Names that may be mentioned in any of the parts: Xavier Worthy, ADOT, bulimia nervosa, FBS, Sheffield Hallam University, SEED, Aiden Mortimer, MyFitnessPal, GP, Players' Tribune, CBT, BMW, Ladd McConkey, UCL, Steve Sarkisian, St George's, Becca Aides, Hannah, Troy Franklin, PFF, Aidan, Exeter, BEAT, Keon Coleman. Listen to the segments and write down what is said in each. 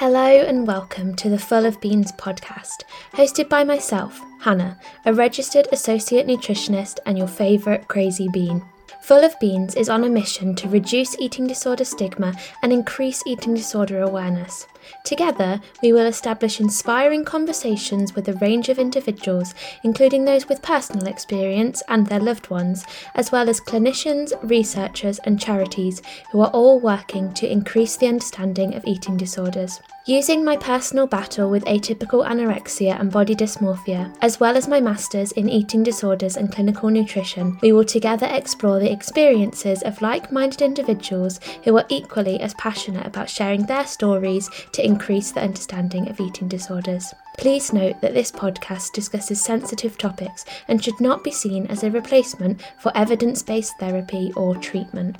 Hello and welcome to the Full of Beans podcast, hosted by myself, Hannah, a registered associate nutritionist and your favourite crazy bean. Full of Beans is on a mission to reduce eating disorder stigma and increase eating disorder awareness. Together, we will establish inspiring conversations with a range of individuals, including those with personal experience and their loved ones, as well as clinicians, researchers and charities who are all working to increase the understanding of eating disorders. Using my personal battle with atypical anorexia and body dysmorphia, as well as my master's in eating disorders and clinical nutrition, we will together explore the experiences of like-minded individuals who are equally as passionate about sharing their stories to increase the understanding of eating disorders. Please note that this podcast discusses sensitive topics and should not be seen as a replacement for evidence-based therapy or treatment.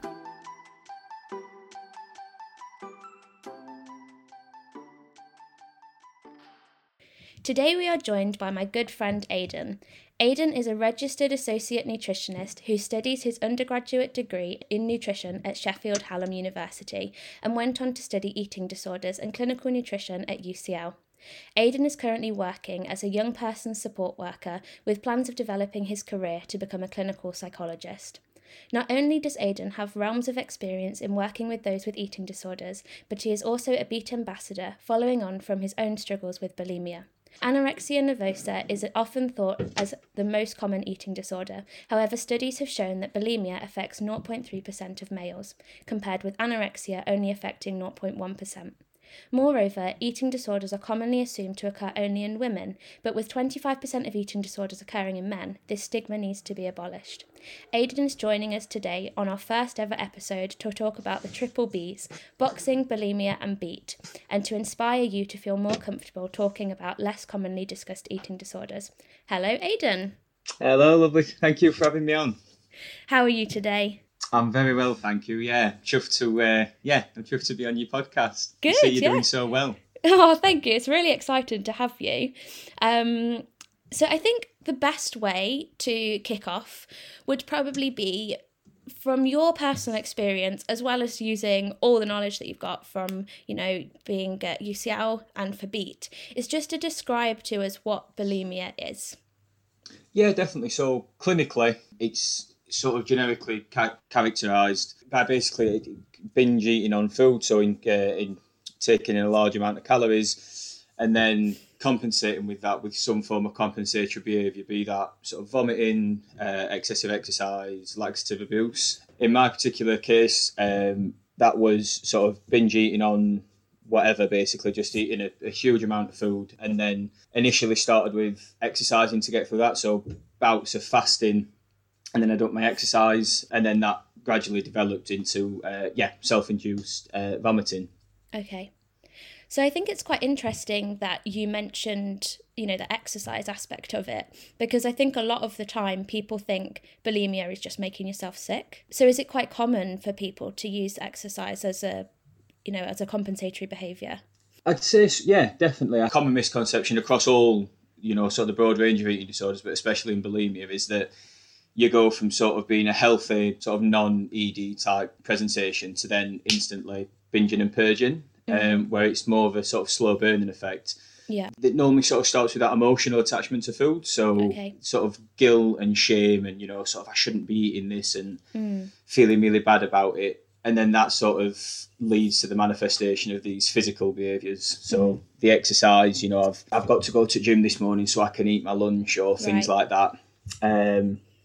Today we are joined by my good friend Aidan. Aidan is a registered associate nutritionist who studies his undergraduate degree in nutrition at Sheffield Hallam University and went on to study eating disorders and clinical nutrition at UCL. Aidan is currently working as a young person support worker with plans of developing his career to become a clinical psychologist. Not only does Aidan have realms of experience in working with those with eating disorders, but he is also a BEAT ambassador, following on from his own struggles with bulimia. Anorexia nervosa is often thought as the most common eating disorder. However, studies have shown that bulimia affects 0.3% of males, compared with anorexia only affecting 0.1%. Moreover, eating disorders are commonly assumed to occur only in women, but with 25% of eating disorders occurring in men, this stigma needs to be abolished. Aidan is joining us today on our first ever episode to talk about the triple B's, boxing, bulimia and BEAT, and to inspire you to feel more comfortable talking about less commonly discussed eating disorders. Hello, Aidan. Hello, lovely. Thank you for having me on. How are you today? I'm very well, thank you. Yeah, chuffed to be on your podcast. Good. So you're doing so well. Oh, thank you. It's really exciting to have you. So I think the best way to kick off would probably be from your personal experience, as well as using all the knowledge that you've got from, you know, being at UCL and for BEAT, is just to describe to us what bulimia is. Yeah, definitely. So clinically, it's sort of generically characterised by basically binge eating on food, so in taking in a large amount of calories and then compensating with that with some form of compensatory behaviour, be that sort of vomiting, excessive exercise, laxative abuse. In my particular case, that was sort of binge eating on whatever, basically just eating a huge amount of food, and then initially started with exercising to get through that, so bouts of fasting. And then I done my exercise, and then that gradually developed into, self-induced vomiting. Okay. So I think it's quite interesting that you mentioned, you know, the exercise aspect of it, because I think a lot of the time people think bulimia is just making yourself sick. So is it quite common for people to use exercise as a compensatory behaviour? I'd say, yeah, definitely. A common misconception across all, you know, sort of the broad range of eating disorders, but especially in bulimia, is that you go from sort of being a healthy sort of non-ED type presentation to then instantly binging and purging, where it's more of a sort of slow burning effect. Yeah. It normally sort of starts with that emotional attachment to food. So sort of guilt and shame and, you know, sort of I shouldn't be eating this and feeling really bad about it. And then that sort of leads to the manifestation of these physical behaviours. So the exercise, you know, I've got to go to the gym this morning so I can eat my lunch or things like that.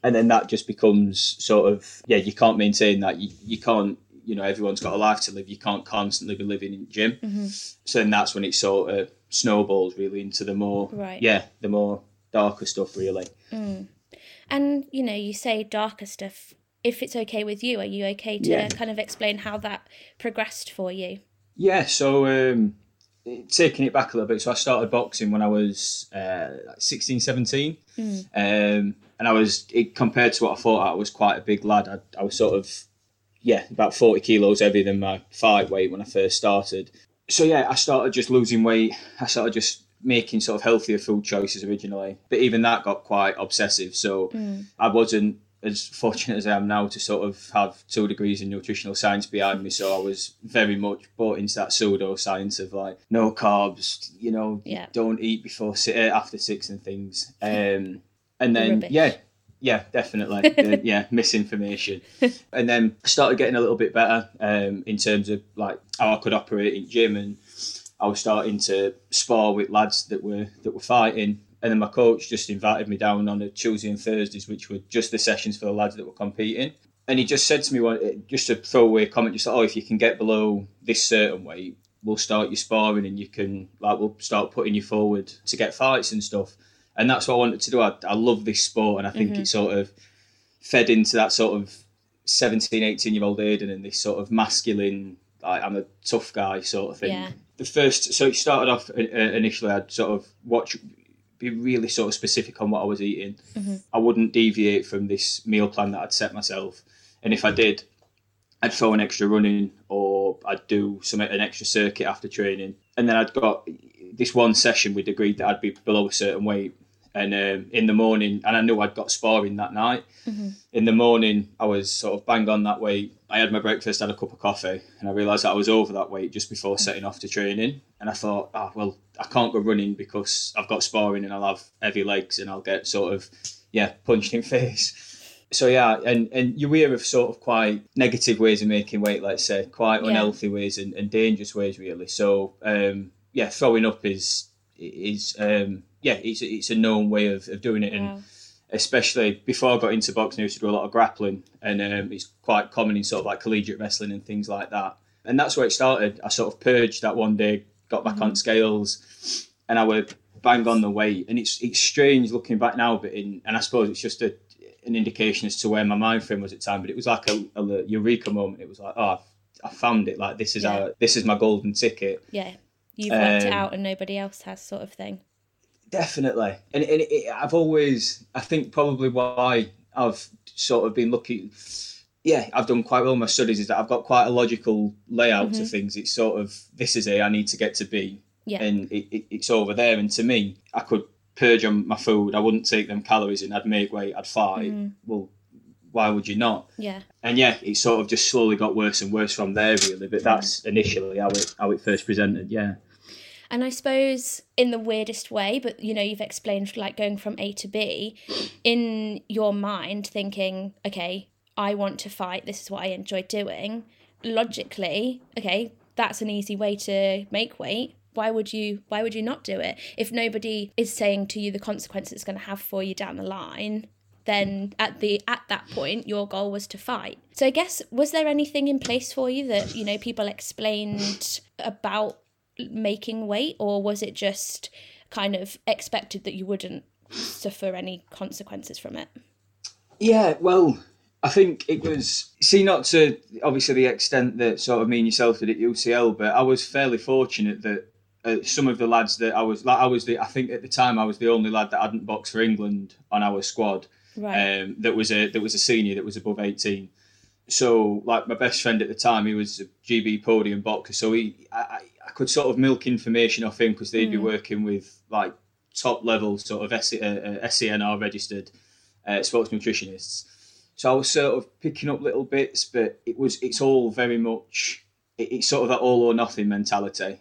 And then that just becomes sort of, you can't maintain that. You can't, you know, everyone's got a life to live. You can't constantly be living in the gym. Mm-hmm. So then that's when it sort of snowballs really into the more, the more darker stuff really. Mm. And, you know, you say darker stuff. If it's okay with you, are you okay to kind of explain how that progressed for you? Yeah, so taking it back a little bit. So I started boxing when I was 16, 17. Mm. And I was, compared to what I thought, I was quite a big lad. I was sort of, about 40 kilos heavier than my fight weight when I first started. So, I started just losing weight. I started just making sort of healthier food choices originally. But even that got quite obsessive. So I wasn't as fortunate as I am now to sort of have 2 degrees in nutritional science behind me, so I was very much bought into that pseudo science of like no carbs, you know, don't eat before after 6 and things. And then rubbish. Yeah, definitely. Misinformation. And then I started getting a little bit better in terms of like how I could operate in gym, and I was starting to spar with lads that were fighting. And then my coach just invited me down on a Tuesday and Thursdays, which were just the sessions for the lads that were competing. And he just said to me, just a throwaway comment, just like, if you can get below this certain weight, we'll start your sparring and you can, like, we'll start putting you forward to get fights and stuff. And that's what I wanted to do. I love this sport, and I think it sort of fed into that sort of 17, 18-year-old Aidan and this sort of masculine, like, I'm a tough guy sort of thing. Yeah. So it started off initially, I'd sort of be really sort of specific on what I was eating. I wouldn't deviate from this meal plan that I'd set myself, and if I did, I'd throw an extra run in, or I'd do an extra circuit after training. And then I'd got this one session, we'd agreed that I'd be below a certain weight, and in the morning, and I knew I'd got sparring that night, in the morning I was sort of bang on that weight. I had my breakfast, had a cup of coffee, and I realised that I was over that weight just before setting off to training. And I thought, I can't go running because I've got sparring and I'll have heavy legs and I'll get sort of, punched in face. So and you hear of sort of quite negative ways of making weight, let's say, quite unhealthy ways and dangerous ways, really. So throwing up is it's a known way of doing it. And especially before I got into boxing, I used to do a lot of grappling, and it's quite common in sort of like collegiate wrestling and things like that. And that's where it started. I sort of purged that one day, got back on scales, and I were bang on the weight. And it's strange looking back now, but and I suppose it's just an indication as to where my mind frame was at the time. But it was like a eureka moment. It was like, I found it. Like, this is this is my golden ticket. Yeah, you've worked it out and nobody else has, sort of thing. Definitely. And I've always, I think probably why I've sort of been lucky, I've done quite well in my studies, is that I've got quite a logical layout to things. It's sort of, this is A, I need to get to B. Yeah. And it's over there. And to me, I could purge on my food. I wouldn't take them calories in. I'd make weight, I'd fight. Well, why would you not? Yeah. And it sort of just slowly got worse and worse from there, really. But that's initially how it first presented, And I suppose in the weirdest way, but, you've explained like going from A to B, in your mind thinking, okay, I want to fight, this is what I enjoy doing. Logically, okay, that's an easy way to make weight. Why would you not do it? If nobody is saying to you the consequence it's going to have for you down the line, then at that point, your goal was to fight. So I guess, was there anything in place for you that, people explained about making weight, or was it just kind of expected that you wouldn't suffer any consequences from it? I think it was, not to obviously the extent that sort of me and yourself did at UCL, but I was fairly fortunate that some of the lads that I think at the time I was the only lad that hadn't boxed for England on our squad, right. That was a senior that was above 18. So, like, my best friend at the time, he was a GB podium boxer, so I could sort of milk information off him, because they'd be working with, like, top-level sort of SENR registered sports nutritionists. So I was sort of picking up little bits, but it's all very much, it's sort of that all-or-nothing mentality.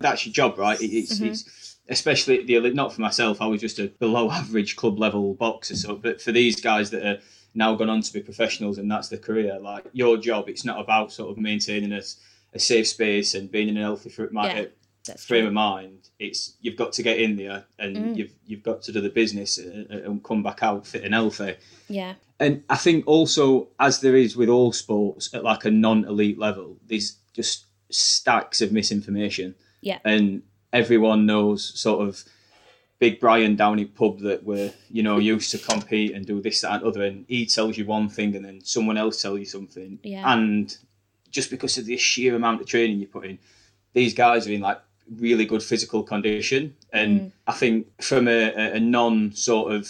That's your job, right? It's especially at the elite, not for myself, I was just a below-average club-level boxer, so, but for these guys that are now gone on to be professionals, and that's the career, like, your job, it's not about sort of maintaining a safe space and being in a healthy frame of mind. It's, you've got to get in there and you've got to do the business and come back out fit and healthy. Yeah. And I think also, as there is with all sports at like a non-elite level, there's just stacks of misinformation. Yeah. And everyone knows sort of Big Brian down in pub that were, used to compete and do this, that and other, and he tells you one thing and then someone else tells you something. Yeah. And just because of the sheer amount of training you put in, these guys are in like really good physical condition. And I think from a non sort of,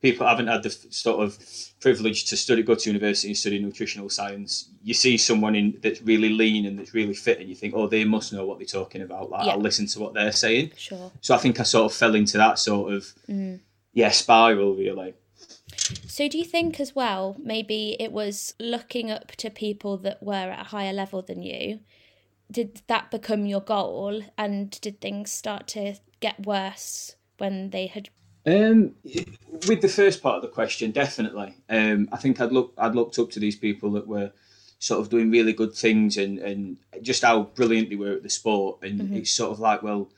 people haven't had the sort of privilege to go to university and study nutritional science, you see someone that's really lean and that's really fit, and you think, they must know what they're talking about. Like, I'll listen to what they're saying. Sure. So I think I sort of fell into that sort of, spiral, really. So do you think as well, maybe it was looking up to people that were at a higher level than you? Did that become your goal, and did things start to get worse when they had? With the first part of the question, definitely. I think I'd looked up to these people that were sort of doing really good things and just how brilliant they were at the sport. And mm-hmm. it's sort of like, well,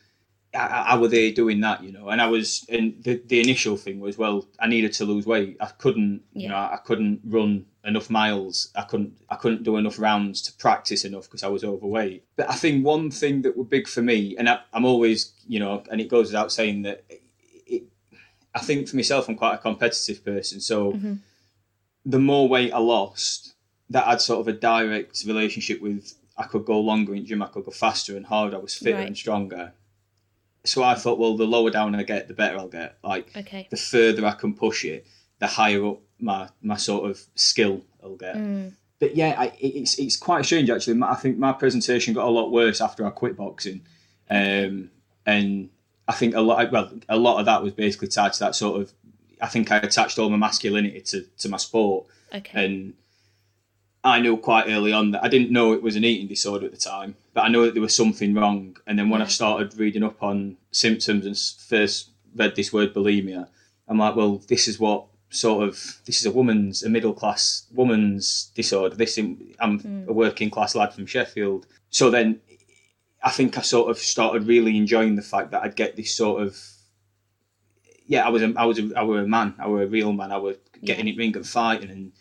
how were they doing that, you know? And the initial thing was, well, I needed to lose weight. I couldn't, yeah. you know, I couldn't run enough miles. I couldn't do enough rounds to practice enough because I was overweight. But I think one thing that were big for me, and I'm always, you know, and it goes without saying that I think for myself, I'm quite a competitive person. So mm-hmm. the more weight I lost, that had sort of a direct relationship with, I could go longer in gym, I could go faster and harder, I was fitter right. and stronger. So I thought, well, the lower down I get, the better I'll get. Like okay. the further I can push it, the higher up my sort of skill I'll get. Mm. But yeah, it's quite strange actually. I think my presentation got a lot worse after I quit boxing, and I think a lot of that was basically tied to that sort of. I think I attached all my masculinity to my sport, okay. and I knew quite early on that I didn't know it was an eating disorder at the time, but I know that there was something wrong. And then when yeah. I started reading up on symptoms and first read this word bulimia, I'm like, well, this is what sort of, this is a middle class woman's disorder. I'm a working class lad from Sheffield. So then I think I sort of started really enjoying the fact that I'd get this sort of, yeah, I were a real man. I was getting in ring and fighting and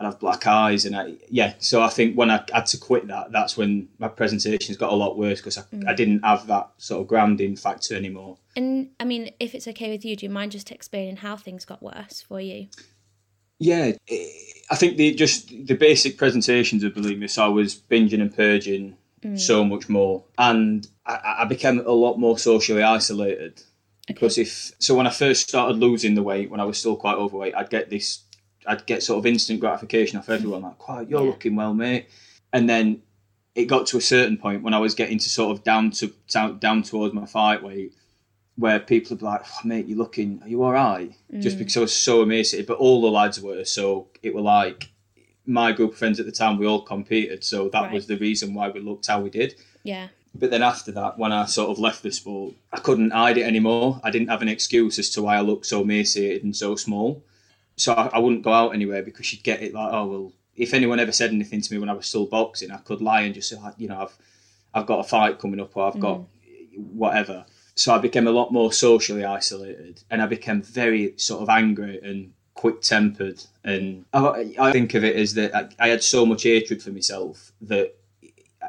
I'd have black eyes and so I think when I had to quit that's when my presentations got a lot worse because I didn't have that sort of grounding factor anymore. And I mean, if it's okay with you, do you mind just explaining how things got worse for you? Yeah, I think the basic presentations of bulimia, so I was binging and purging so much more, and I became a lot more socially isolated okay. because when I first started losing the weight, when I was still quite overweight, I'd get sort of instant gratification off everyone, like, wow, you're looking well, mate. And then it got to a certain point when I was getting to sort of down towards my fight weight, where people would be like, oh, mate, are you all right? Just because I was so emaciated, but all the lads were. So it were like my group of friends at the time, we all competed. So that right. was the reason why we looked how we did. Yeah. But then after that, when I sort of left the sport, I couldn't hide it anymore. I didn't have an excuse as to why I looked so emaciated and so small. So I wouldn't go out anywhere because you'd get it like, oh, well, if anyone ever said anything to me when I was still boxing, I could lie and just say, you know, I've got a fight coming up or I've got whatever. So I became a lot more socially isolated and I became very sort of angry and quick-tempered. And I think of it as that I had so much hatred for myself that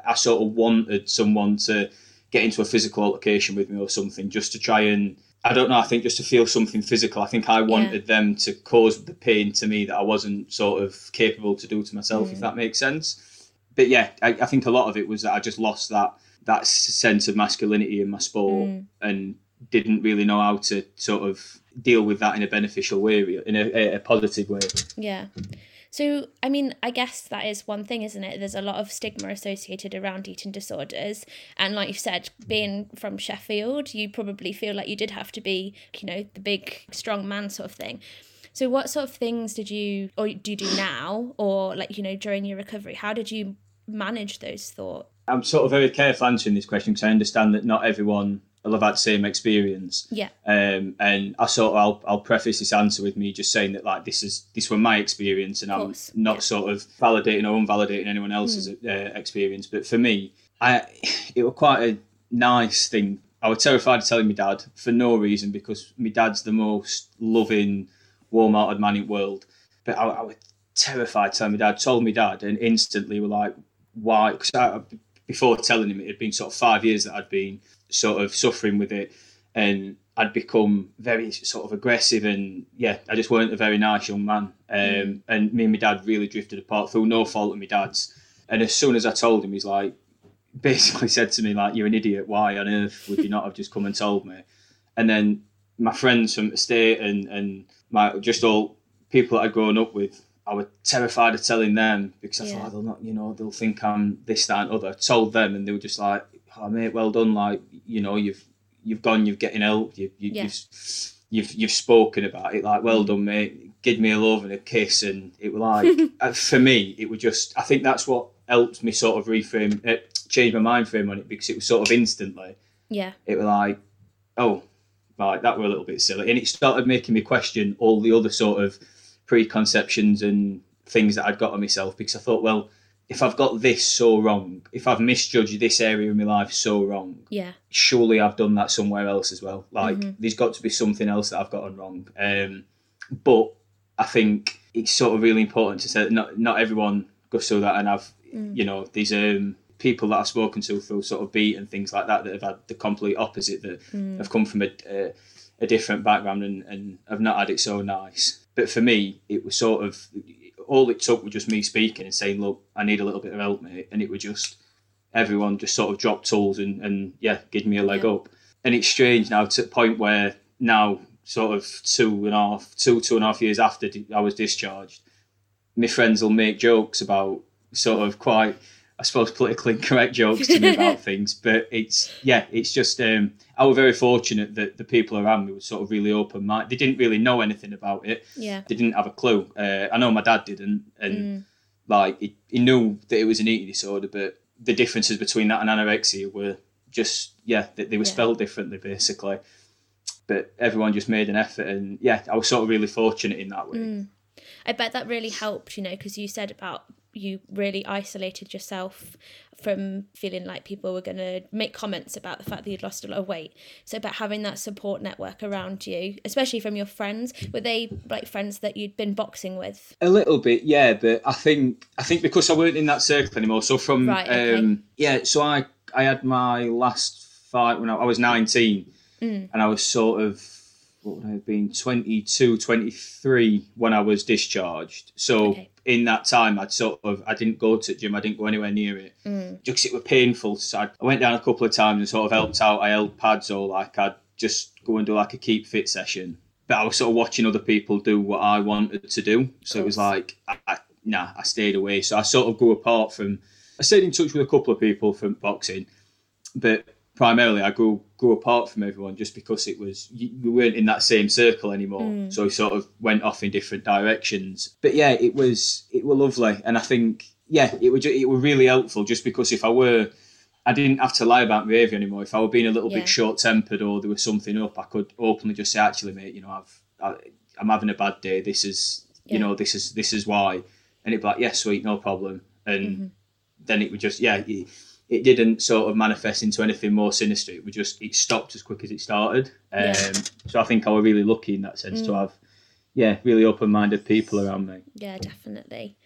I sort of wanted someone to get into a physical altercation with me or something just to try and... I don't know, I think just to feel something physical. I think I wanted them to cause the pain to me that I wasn't sort of capable to do to myself, if that makes sense. But yeah, I think a lot of it was that I just lost that sense of masculinity in my sport and didn't really know how to sort of deal with that in a beneficial way, in a positive way. Yeah. So, I mean, I guess that is one thing, isn't it? There's a lot of stigma associated around eating disorders. And like you said, being from Sheffield, you probably feel like you did have to be, you know, the big, strong man sort of thing. So what sort of things did you, or do you do now, or like, you know, during your recovery, how did you manage those thoughts? I'm sort of very careful answering this question because I understand that not everyone will have had the same experience. Yeah. And I'll preface this answer with me just saying that like this were my experience, and I'm not sort of validating or unvalidating anyone else's experience. But for me, it was quite a nice thing. I was terrified of telling my dad for no reason because my dad's the most loving, warm-hearted man in the world. But I was terrified telling my dad. Told my dad, and instantly were like, why? Because before telling him, it had been sort of 5 years that I'd been sort of suffering with it, and I'd become very sort of aggressive, and I just weren't a very nice young man. And me and my dad really drifted apart through no fault of my dad's. And as soon as I told him, he's like, basically said to me like, you're an idiot, why on earth would you not have just come and told me? And then my friends from the estate and my just all people that I'd grown up with, I was terrified of telling them because I thought, they'll not, you know, they'll think I'm this, that and other. I told them and they were just like, oh mate, well done, like, you know, you've gone, you've getting help, you've spoken about it, like, well done mate, give me a love and a kiss, and it was like, for me, it was just, I think that's what helped me sort of reframe, change my mind frame on it, because it was sort of instantly. Yeah. It was like, oh, right, that were a little bit silly. And it started making me question all the other sort of preconceptions and things that I'd got on myself, because I thought, well, if I've got this so wrong, if I've misjudged this area of my life so wrong, yeah, surely I've done that somewhere else as well. Like, there's got to be something else that I've gotten wrong. But I think it's sort of really important to say that not everyone goes through that. And I've, you know, these people that I've spoken to through sort of BEAT and things like that, that have had the complete opposite, that have come from a different background and have not had it so nice. But for me, it was sort of... all it took was just me speaking and saying, look, I need a little bit of help, mate. And it was just, everyone just sort of dropped tools and yeah, give me a leg up. And it's strange now, to the point where now sort of two and a half years after I was discharged, my friends will make jokes about sort of quite, I suppose, politically incorrect jokes to me about things. But it's, yeah, it's just, I was very fortunate that the people around me were sort of really open-minded. They didn't really know anything about it. Yeah. They didn't have a clue. I know my dad didn't. And like, he knew that it was an eating disorder, but the differences between that and anorexia were just, yeah, they were spelled differently, basically. But everyone just made an effort. And yeah, I was sort of really fortunate in that way. I bet that really helped, you know, because you said about, you really isolated yourself from feeling like people were going to make comments about the fact that you'd lost a lot of weight. So about having that support network around you, especially from your friends, were they like friends that you'd been boxing with? A little bit, yeah. But I think because I weren't in that circle anymore. So from, so I had my last fight when I was 19 and I was sort of, what would I have been, 22, 23 when I was discharged. So in that time, I didn't go to the gym. I didn't go anywhere near it because it was painful. So I went down a couple of times and sort of helped out. I held pads, or like I'd just go and do like a keep fit session. But I was sort of watching other people do what I wanted to do. So it was like, I stayed away. So I sort of grew apart from, I stayed in touch with a couple of people from boxing, but primarily I grew apart from everyone just because it was, we weren't in that same circle anymore. So we sort of went off in different directions. But yeah, it was lovely. And I think, yeah, it was really helpful, just because I didn't have to lie about my behaviour anymore. If I were being a little bit short-tempered or there was something up, I could openly just say, actually, mate, you know, I'm having a bad day. This is, you know, this is why. And it'd be like, yeah, sweet, no problem. And then it would just, yeah, it didn't sort of manifest into anything more sinister. It was just, it stopped as quick as it started. So I think I was really lucky in that sense to have, yeah, really open-minded people around me. Yeah, definitely.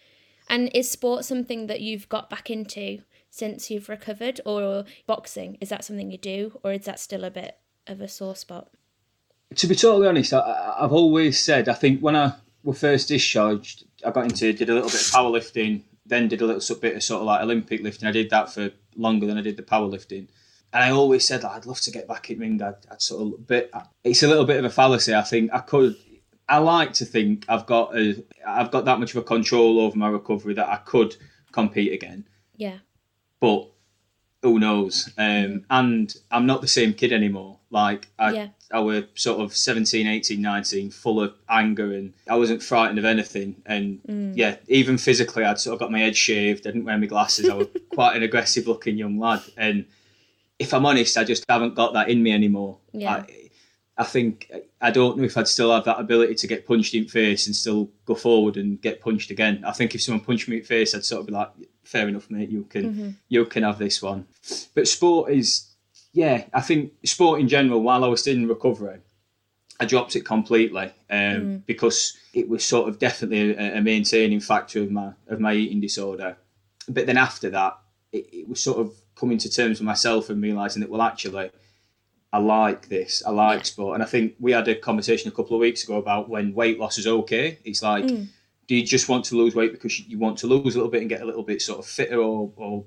And is sport something that you've got back into since you've recovered, or boxing? Is that something you do, or is that still a bit of a sore spot? To be totally honest, I've always said, I think when I was first discharged, I did a little bit of powerlifting, then did a little bit of sort of like Olympic lifting. I did that for longer than I did the powerlifting. And I always said, I'd love to get back in ring. But it's a little bit of a fallacy. I think I like to think I've got that much of a control over my recovery that I could compete again. Yeah. But who knows? And I'm not the same kid anymore. Like I was sort of 17, 18, 19, full of anger, and I wasn't frightened of anything. And yeah, even physically, I'd sort of got my head shaved. I didn't wear my glasses. I was quite an aggressive looking young lad. And if I'm honest, I just haven't got that in me anymore. Yeah. I think, I don't know if I'd still have that ability to get punched in the face and still go forward and get punched again. I think if someone punched me in the face, I'd sort of be like, fair enough, mate, you can have this one. But sport is, yeah, I think sport in general, while I was still in recovery, I dropped it completely because it was sort of definitely a maintaining factor of my eating disorder. But then after that, it was sort of coming to terms with myself and realising that, well, actually, I like this. I like sport. And I think we had a conversation a couple of weeks ago about when weight loss is okay. It's like, do you just want to lose weight because you want to lose a little bit and get a little bit sort of fitter or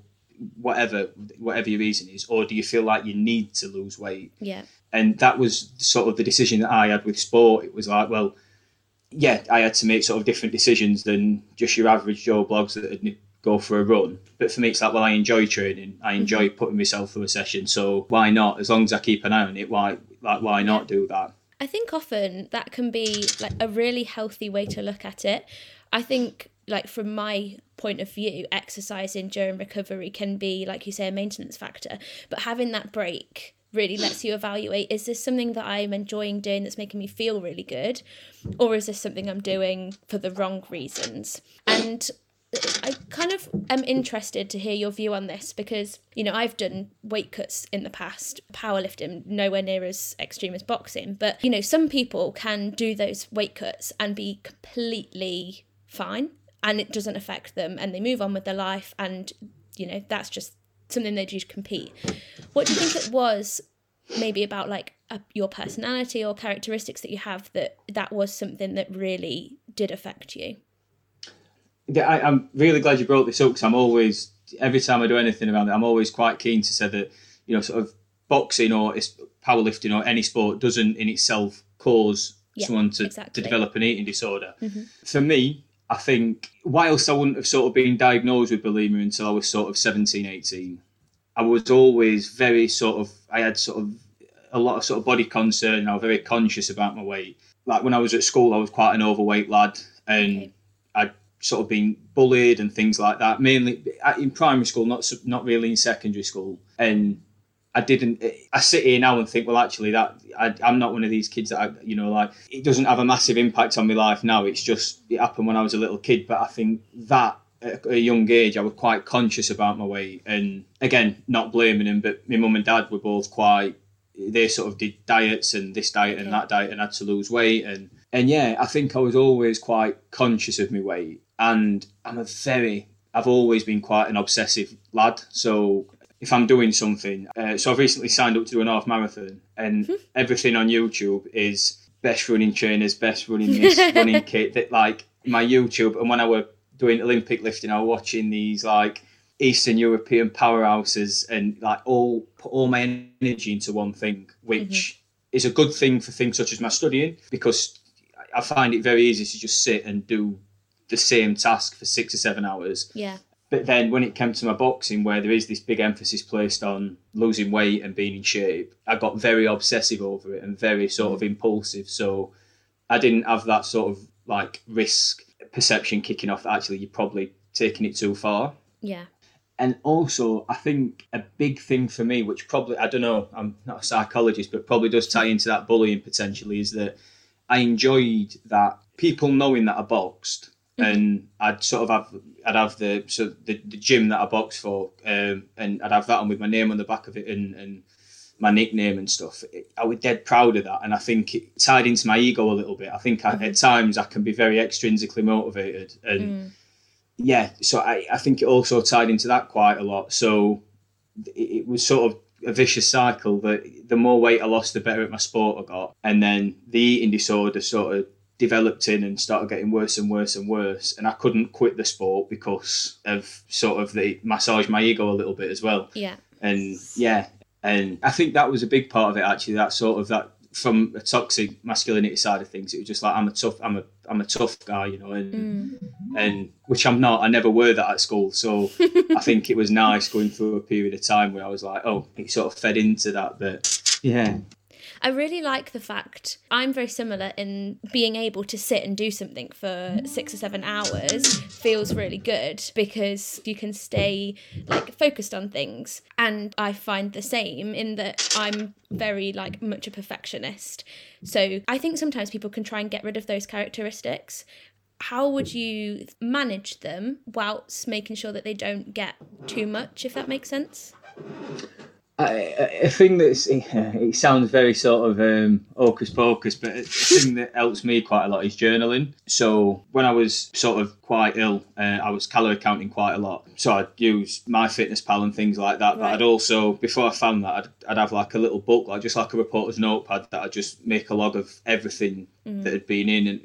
whatever your reason is, or do you feel like you need to lose weight? Yeah. And that was sort of the decision that I had with sport. It was like, well, yeah, I had to make sort of different decisions than just your average Joe blogs that go for a run. But for me, it's like, well, I enjoy training. I enjoy putting myself through a session. So why not? As long as I keep an eye on it, why not do that? I think often that can be like a really healthy way to look at it. I think like from my point of view, exercising during recovery can be, like you say, a maintenance factor, but having that break really lets you evaluate, is this something that I'm enjoying doing that's making me feel really good, or is this something I'm doing for the wrong reasons? And I kind of am interested to hear your view on this because, you know, I've done weight cuts in the past, powerlifting, nowhere near as extreme as boxing. But, you know, some people can do those weight cuts and be completely fine and it doesn't affect them and they move on with their life. And, you know, that's just something they do to compete. What do you think it was maybe about like your personality or characteristics that you have that was something that really did affect you? Yeah, I'm really glad you brought this up because I'm always, every time I do anything around it, I'm always quite keen to say that, you know, sort of boxing or powerlifting or any sport doesn't in itself cause someone to develop an eating disorder. Mm-hmm. For me, I think whilst I wouldn't have sort of been diagnosed with bulimia until I was sort of 17, 18, I was always very sort of, I had sort of a lot of sort of body concern and I was very conscious about my weight. Like when I was at school, I was quite an overweight lad and I'd sort of being bullied and things like that, mainly in primary school, not really in secondary school. And I sit here now and think, well, actually I'm not one of these kids that, it doesn't have a massive impact on my life now. It's just, it happened when I was a little kid. But I think that at a young age, I was quite conscious about my weight. And again, not blaming them, but my mum and dad were both they sort of did diets and this diet and that diet and had to lose weight. And yeah, I think I was always quite conscious of my weight. And I've always been quite an obsessive lad. So if I'm doing something, so I've recently signed up to do an half marathon and everything on YouTube is best running trainers, best running this, running kit, that like my YouTube. And when I were doing Olympic lifting, I was watching these like Eastern European powerhouses and like put all my energy into one thing, which is a good thing for things such as my studying, because I find it very easy to just sit and do the same task for 6 or 7 hours. Yeah. But then when it came to my boxing, where there is this big emphasis placed on losing weight and being in shape, I got very obsessive over it and very sort of impulsive. So I didn't have that sort of like risk perception kicking off that actually you're probably taking it too far. Yeah. And also, I think a big thing for me, which probably, I don't know, I'm not a psychologist, but probably does tie into that bullying potentially, is that I enjoyed that people knowing that I boxed, and I'd have the gym that I boxed for, and I'd have that on with my name on the back of it and my nickname and stuff. I was dead proud of that, and I think it tied into my ego a little bit. I think at times I can be very extrinsically motivated, and yeah, so I think it also tied into that quite a lot. So it was sort of a vicious cycle that the more weight I lost, the better at my sport I got. And then the eating disorder sort of developed in and started getting worse and worse and worse. And I couldn't quit the sport because of sort of the massage my ego a little bit as well. Yeah. And yeah. And I think that was a big part of it, actually, that sort of that from a toxic masculinity side of things. It was just like, I'm a tough guy, you know, and which I'm not. I never were that at school, so I think it was nice going through a period of time where I was like, oh, it sort of fed into that. But yeah, I really like the fact I'm very similar in being able to sit and do something for 6 or 7 hours feels really good because you can stay like focused on things. And I find the same in that I'm very like much a perfectionist. So I think sometimes people can try and get rid of those characteristics. How would you manage them whilst making sure that they don't get too much, if that makes sense? A thing that's, it sounds very sort of hocus pocus, but a thing that helps me quite a lot is journaling. So when I was sort of quite ill, I was calorie counting quite a lot. So I'd use MyFitnessPal and things like that. Right. But I'd also, before I found that, I'd have like a little book, like just like a reporter's notepad, that I'd just make a log of everything that had been in and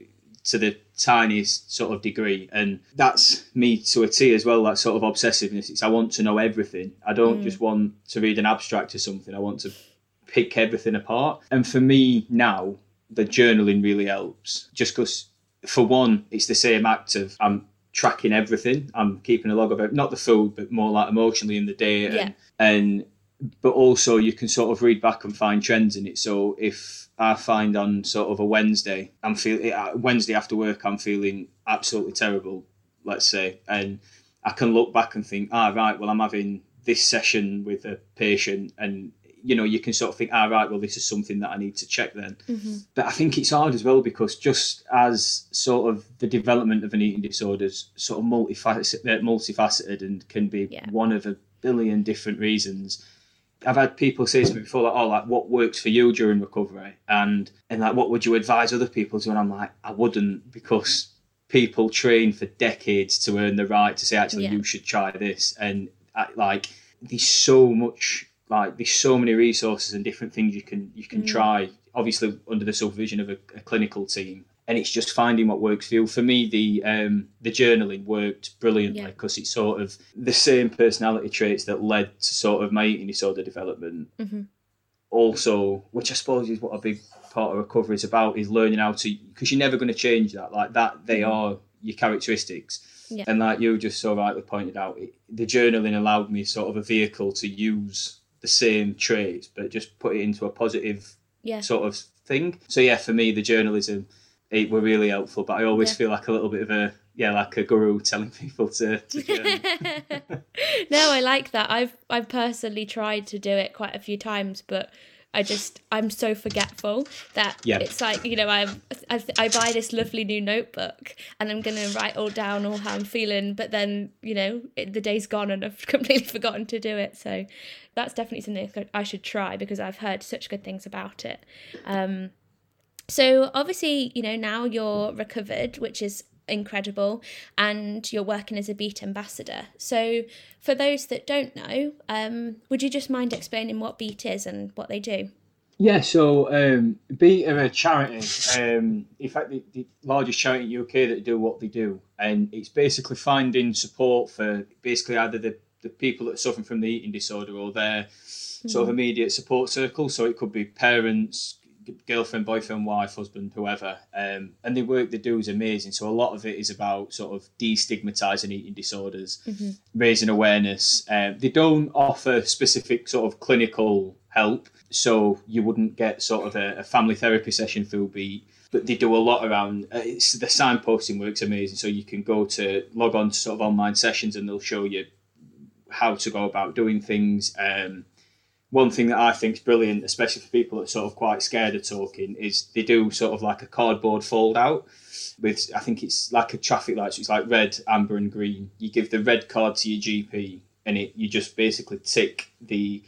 to the tiniest sort of degree. And that's me to a T as well, that sort of obsessiveness. It's I want to know everything. I don't just want to read an abstract or something. I want to pick everything apart. And for me now, the journaling really helps, just because, for one, it's the same act of I'm tracking everything. I'm keeping a log of it, not the food, but more like emotionally in the day. And but also you can sort of read back and find trends in it. So if I find on sort of a Wednesday, Wednesday after work, I'm feeling absolutely terrible, let's say, and I can look back and think, right, well, I'm having this session with a patient, and, you know, you can sort of think, right, well, this is something that I need to check then. Mm-hmm. But I think it's hard as well, because just as sort of the development of an eating disorder is sort of multifaceted and can be one of a billion different reasons. I've had people say to me before, like, what works for you during recovery? And like, what would you advise other people to? And I'm like, I wouldn't, because people train for decades to earn the right to say, actually, you should try this. And there's so many resources and different things you can try, obviously under the supervision of a clinical team. And it's just finding what works for you. For me, the journaling worked brilliantly, because it's sort of the same personality traits that led to sort of my eating disorder development. Mm-hmm. Also, which I suppose is what a big part of recovery is about, is learning how to, because you're never going to change that. Like that, they are your characteristics. Yeah. And like you just so rightly pointed out, the journaling allowed me sort of a vehicle to use the same traits, but just put it into a positive sort of thing. So yeah, for me, the journalism, it were really helpful, but I always feel like a little bit of a like a guru telling people to journal. No, I like that. I've personally tried to do it quite a few times, but I'm so forgetful that it's like, you know, I buy this lovely new notebook and I'm going to write all down all how I'm feeling, but then, you know, the day's gone and I've completely forgotten to do it. So that's definitely something I should try, because I've heard such good things about it. So obviously, you know, now you're recovered, which is incredible, and you're working as a BEAT ambassador. So for those that don't know, would you just mind explaining what BEAT is and what they do? Yeah, so BEAT are a charity, in fact the largest charity in the UK that do what they do, and it's basically finding support for basically either the people that are suffering from the eating disorder or their sort of immediate support circle. So it could be parents, girlfriend, boyfriend, wife, husband, whoever, and the work they do is amazing. So a lot of it is about sort of destigmatizing eating disorders, raising awareness. They don't offer specific sort of clinical help, so you wouldn't get sort of a family therapy session through BEAT, but they do a lot around the signposting works amazing. So you can log on to sort of online sessions and they'll show you how to go about doing things. One thing that I think is brilliant, especially for people that are sort of quite scared of talking, is they do sort of like a cardboard fold out with, I think it's like a traffic light. So it's like red, amber and green. You give the red card to your GP and you just basically tick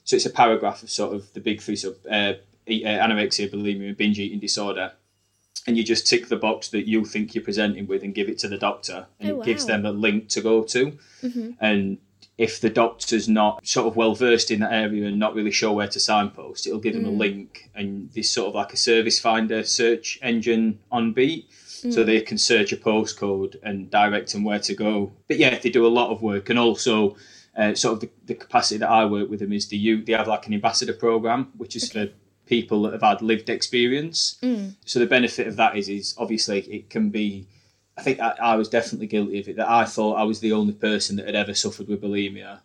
so it's a paragraph of sort of the big three, so anorexia, bulimia and binge eating disorder. And you just tick the box that you think you're presenting with and give it to the doctor. And it gives them a link to go to. Mm-hmm. And if the doctor's not sort of well versed in that area and not really sure where to signpost, it'll give them a link, and this sort of like a service finder search engine on BEAT, so they can search a postcode and direct them where to go. But yeah, they do a lot of work, and also sort of the capacity that I work with them is they have like an ambassador program, which is for people that have had lived experience. So the benefit of that is obviously it can be, I think I was definitely guilty of it, that I thought I was the only person that had ever suffered with bulimia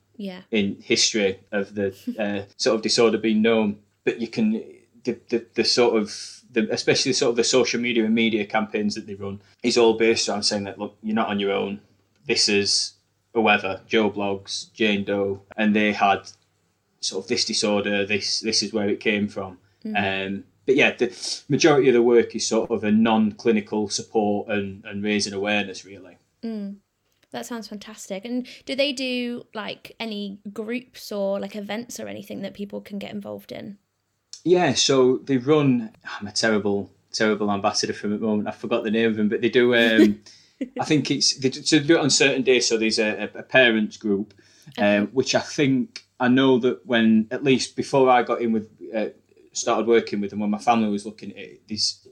in history of the sort of disorder being known. But you can, the sort of, especially sort of the social media and media campaigns that they run, is all based on saying that, look, you're not on your own. This is whoever, Joe Bloggs, Jane Doe, and they had sort of this disorder, this is where it came from. But yeah, the majority of the work is sort of a non-clinical support and raising awareness, really. That sounds fantastic. And do they do like any groups or like events or anything that people can get involved in? Yeah, so they run, I'm a terrible ambassador for the moment, I forgot the name of them, but they do, I think they do it on certain days. So there's a parents group, which I know that when, at least before I got in with, started working with them, when my family was looking at it, this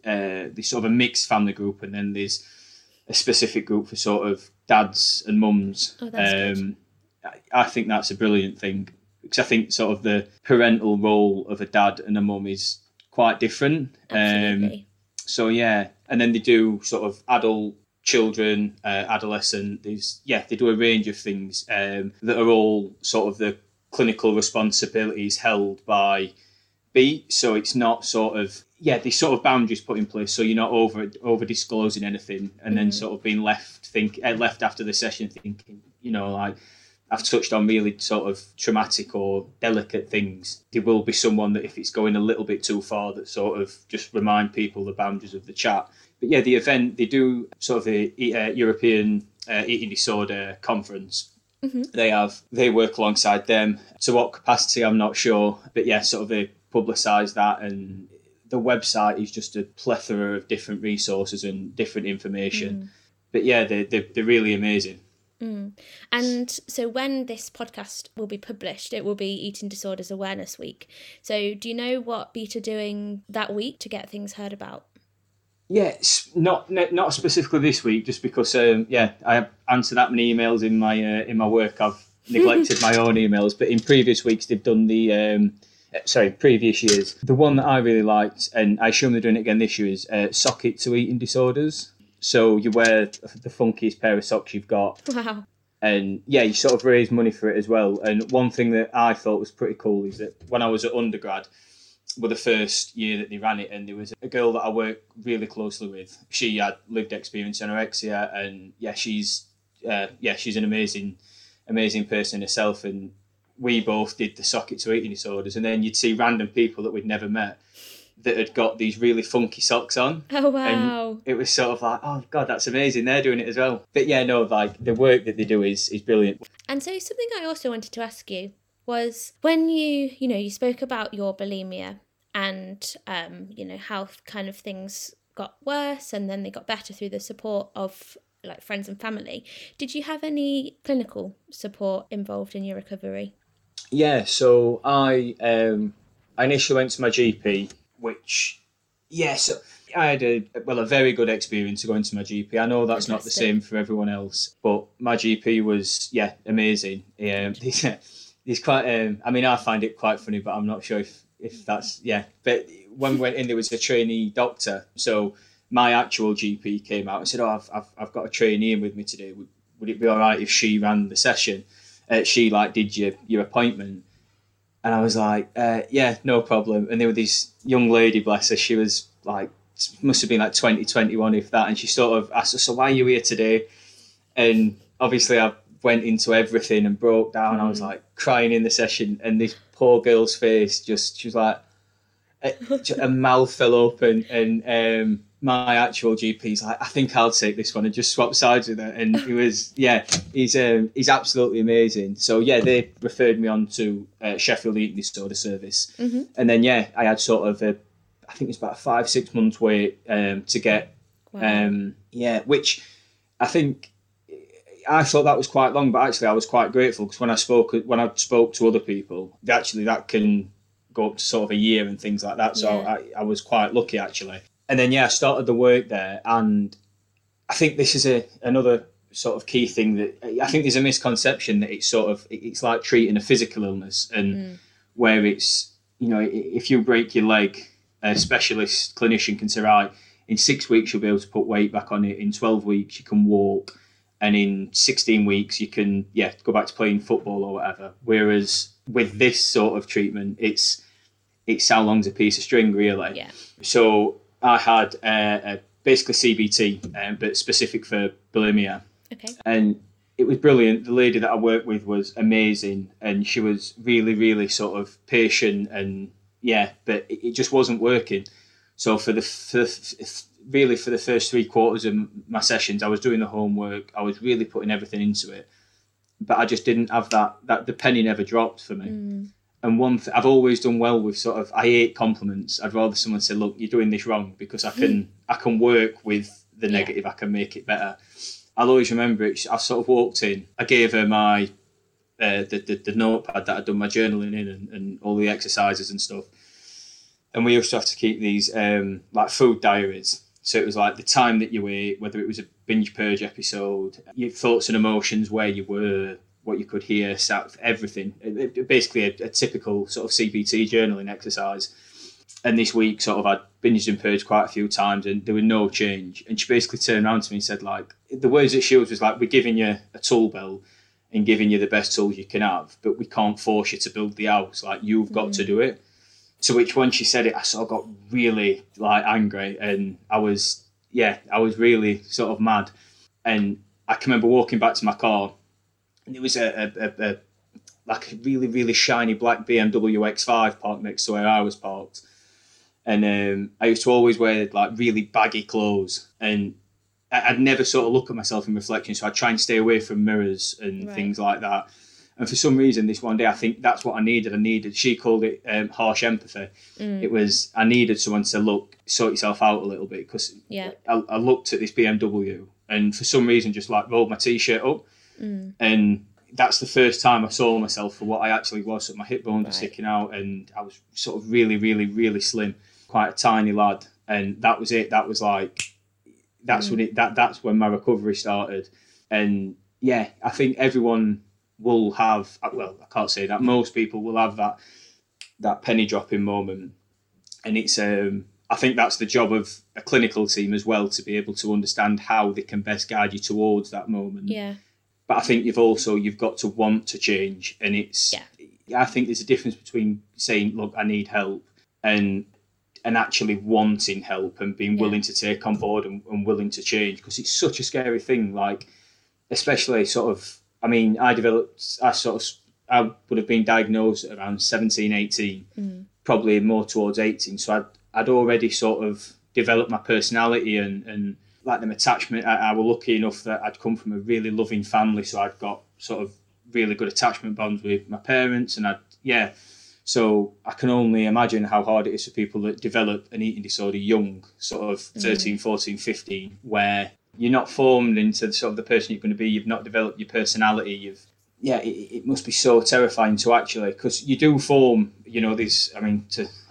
sort of a mixed family group, and then there's a specific group for sort of dads and mums. Oh, that's good. I think that's a brilliant thing, because I think sort of the parental role of a dad and a mum is quite different. Absolutely. So yeah, and then they do sort of adult, children, adolescent. They do a range of things that are all sort of the clinical responsibilities held by BEAT. So it's not sort of, there's sort of boundaries put in place. So you're not over disclosing anything and then sort of being left after the session thinking, I've touched on really sort of traumatic or delicate things. There will be someone that, if it's going a little bit too far, that sort of just remind people the boundaries of the chat. But yeah, the event, they do sort of the European Eating Disorder Conference. Mm-hmm. They work alongside them. To what capacity, I'm not sure. But yeah, sort of they publicise that, and the website is just a plethora of different resources and different information. Mm. But yeah, they're really amazing. Mm. And so when this podcast will be published, it will be Eating Disorders Awareness Week. So do you know what BEAT are doing that week to get things heard about? Yes, not specifically this week, just because I answer that many emails in my work. I've neglected my own emails, but in previous weeks they've done the previous years. The one that I really liked, and I assume they're doing it again this year, is Socket to Eating Disorders. So you wear the funkiest pair of socks you've got. Wow. And yeah, you sort of raise money for it as well. And one thing that I thought was pretty cool is that when I was at undergrad, were the first year that they ran it, and there was a girl that I work really closely with. She had lived experience anorexia, and she's an amazing person herself, and we both did the Socket to Eating Disorders. And then you'd see random people that we'd never met that had got these really funky socks on. Oh, wow. And it was sort of like, oh, God, that's amazing. They're doing it as well. But yeah, no, like the work that they do is brilliant. And so something I also wanted to ask you was when you spoke about your bulimia and, how kind of things got worse and then they got better through the support of like friends and family. Did you have any clinical support involved in your recovery? Yeah, so I initially went to my GP, which, so I had a very good experience of going to my GP. I know that's not the same for everyone else, but my GP was, amazing. He's quite, I find it quite funny, but I'm not sure if that's, But when we went in, there was a trainee doctor. So my actual GP came out and said, oh, I've got a trainee in with me today. Would it be all right if she ran the session? She like did your appointment. And I was like, no problem. And there was this young lady, bless her, she was like, must have been like 20, 21, if that. And she sort of asked us, so why are you here today? And obviously I went into everything and broke down. Mm-hmm. I was like crying in the session. And this poor girl's face, she was like, a mouth fell open. And my actual GP's like, I think I'll take this one, and just swap sides with her. And he was, he's absolutely amazing. So yeah, they referred me on to Sheffield Eating Disorder Service. Mm-hmm. And then, I had sort of I think it's about a 5-6 month wait to get, which I think, I thought that was quite long, but actually I was quite grateful, because when I spoke to other people, actually that can go up to sort of a year and things like that. So I was quite lucky actually. And then, I started the work there. And I think this is another sort of key thing that I think there's a misconception that it's sort of, it's like treating a physical illness, and where it's, if you break your leg, a specialist clinician can say, right, in 6 weeks, you'll be able to put weight back on it. In 12 weeks, you can walk. And in 16 weeks, you can, go back to playing football or whatever. Whereas with this sort of treatment, it's how long's a piece of string, really. Yeah. So I had basically CBT, but specific for bulimia. Okay. And it was brilliant. The lady that I worked with was amazing, and she was really, really sort of patient, and but it just wasn't working. So for the first 3 quarters of my sessions, I was doing the homework. I was really putting everything into it, but I just didn't have that the penny never dropped for me. Mm. And I've always done well with sort of, I hate compliments. I'd rather someone say, look, you're doing this wrong, because I can work with the negative. I can make it better. I'll always remember it. I sort of walked in. I gave her my, the notepad that I'd done my journaling in and all the exercises and stuff. And we used to have to keep these like food diaries. So it was like the time that you ate, whether it was a binge purge episode, your thoughts and emotions, where you were, what you could hear, everything. Basically a typical sort of CBT journaling exercise. And this week sort of I'd binged and purged quite a few times, and there was no change. And she basically turned around to me and said, like, the words that she was like, we're giving you a tool belt and giving you the best tools you can have, but we can't force you to build the house. Like, you've got to do it. To which, when she said it, I sort of got really angry, and I was really sort of mad. And I can remember walking back to my car, and there was a really, really shiny black BMW X5 parked next to where I was parked. And I used to always wear really baggy clothes, and I'd never sort of look at myself in reflection. So I'd try and stay away from mirrors and things like that. And for some reason, this one day, I think that's what I needed. She called it harsh empathy. Mm. It was, I needed someone to sort yourself out a little bit, because I looked at this BMW and for some reason just rolled my t-shirt up. Mm. And that's the first time I saw myself for what I actually was. So my hip bones were sticking out, and I was sort of really, really, really slim, quite a tiny lad. And that was it. That was that's when my recovery started. And yeah, I think everyone will have, well, I can't say that, most people will have that penny dropping moment. And it's I think that's the job of a clinical team as well, to be able to understand how they can best guide you towards that moment. Yeah. But I think you've got to want to change. And it's, I think there's a difference between saying, look, I need help, and actually wanting help and being willing to take on board and willing to change, because it's such a scary thing. Especially sort of, I would have been diagnosed at around 17, 18, probably more towards 18. So I'd already sort of developed my personality and them attachment. I was lucky enough that I'd come from a really loving family. So I'd got sort of really good attachment bonds with my parents, and so I can only imagine how hard it is for people that develop an eating disorder young, sort of 13, 14, 15, where you're not formed into sort of the person you're going to be. You've not developed your personality. It must be so terrifying to actually, because you do form, this,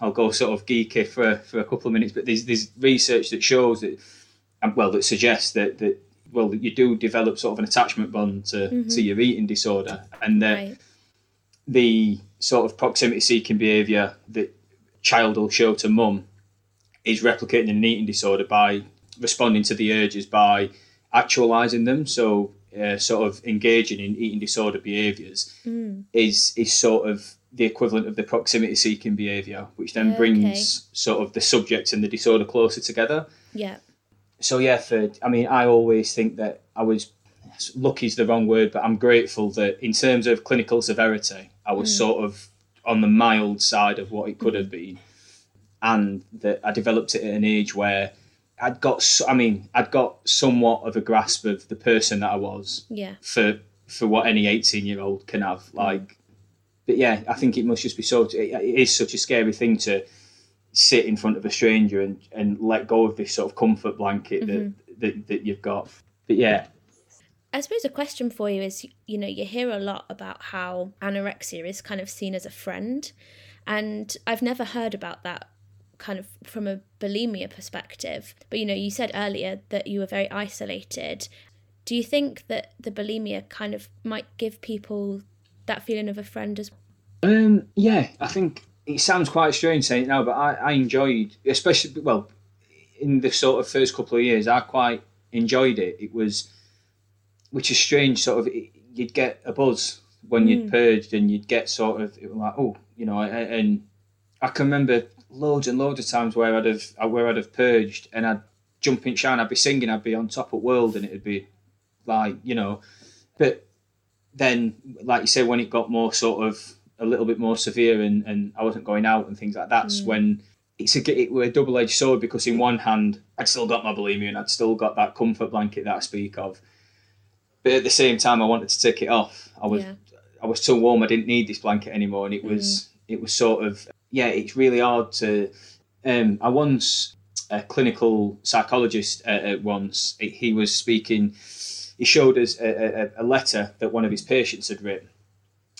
I'll go sort of geeky for a couple of minutes, but there's research that shows that, that suggests that you do develop sort of an attachment bond to your eating disorder, and that the sort of proximity seeking behaviour that child will show to mum is replicating an eating disorder by responding to the urges by actualising them. So sort of engaging in eating disorder behaviours is sort of the equivalent of the proximity seeking behaviour, which then brings sort of the subject and the disorder closer together. Yeah. So yeah, I always think that I was, lucky is the wrong word, but I'm grateful that in terms of clinical severity, I was sort of on the mild side of what it could have been, and that I developed it at an age where I'd got somewhat of a grasp of the person that I was for what any 18-year-old can have. But yeah, I think it must just be it is such a scary thing to sit in front of a stranger and let go of this sort of comfort blanket that you've got. But yeah. I suppose a question for you is, you hear a lot about how anorexia is kind of seen as a friend, and I've never heard about that kind of from a bulimia perspective. But, you said earlier that you were very isolated. Do you think that the bulimia kind of might give people that feeling of a friend as well? Yeah, I think it sounds quite strange saying it now, but I enjoyed, especially, in the sort of first couple of years, I quite enjoyed it. It was... which is strange, sort of, you'd get a buzz when you'd purged, and you'd get sort of, it was like, oh, and I can remember loads and loads of times where I'd have purged, and I'd jump in shine, I'd be singing, I'd be on top of world, and it'd be but then, like you say, when it got more sort of a little bit more severe and I wasn't going out and things like that, that's when it were a double-edged sword, because in one hand, I'd still got my bulimia and I'd still got that comfort blanket that I speak of. But at the same time, I wanted to take it off. I was so warm, I didn't need this blanket anymore. And it was sort of, it's really hard to... I once, a clinical psychologist he was speaking, he showed us a letter that one of his patients had written.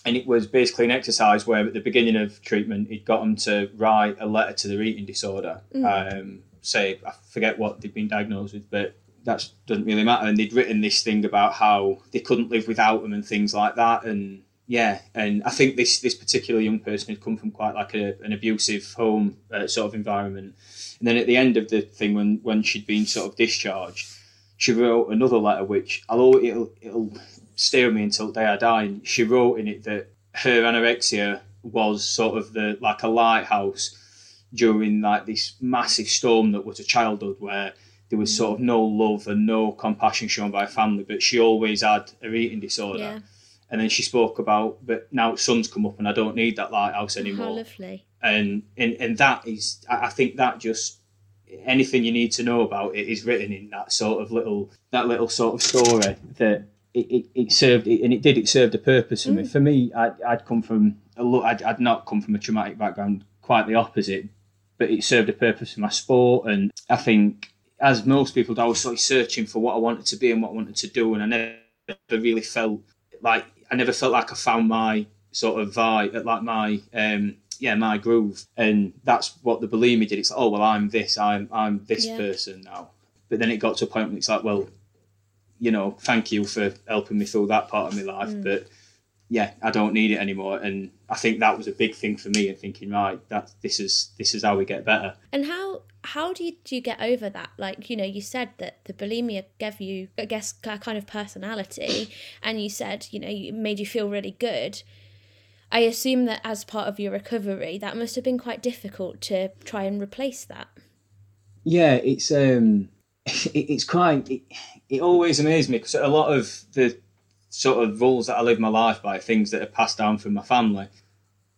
And it was basically an exercise where at the beginning of treatment, he'd got them to write a letter to their eating disorder. Say, I forget what they'd been diagnosed with, but... that doesn't really matter. And they'd written this thing about how they couldn't live without them and things like that. And yeah, and I think this particular young person had come from quite an abusive home sort of environment. And then at the end of the thing, when she'd been sort of discharged, she wrote another letter, which it'll stay with me until the day I die. And she wrote in it that her anorexia was sort of the like a lighthouse during like this massive storm that was a childhood, where there was sort of no love and no compassion shown by her family, but she always had her eating disorder. Yeah. And then she spoke about, but now sun's come up and I don't need that lighthouse anymore. How lovely. And that is, I think that just, anything you need to know about it is written in that sort of little, that little sort of story, that it served, and it did, it served a purpose for me. For me, I'd come from, I'd not come from a traumatic background, quite the opposite, but it served a purpose for my sport. And I think, as most people do, I was sort of searching for what I wanted to be and what I wanted to do, and I never felt like I found my sort of vibe, like my my groove. And that's what the bulimia did. It's like, oh well, I'm this person now. But then it got to a point where it's like, well, you know, thank you for helping me through that part of my life, but yeah, I don't need it anymore. And I think that was a big thing for me, and thinking, right, that this is how we get better. And how do you get over that? Like, you know, you said that the bulimia gave you, I guess, a kind of personality, and you said, you know, it made you feel really good. I assume that as part of your recovery, that must have been quite difficult to try and replace that. Yeah, it's quite, it always amazed me, because a lot of the sort of rules that I live my life by, things that are passed down from my family.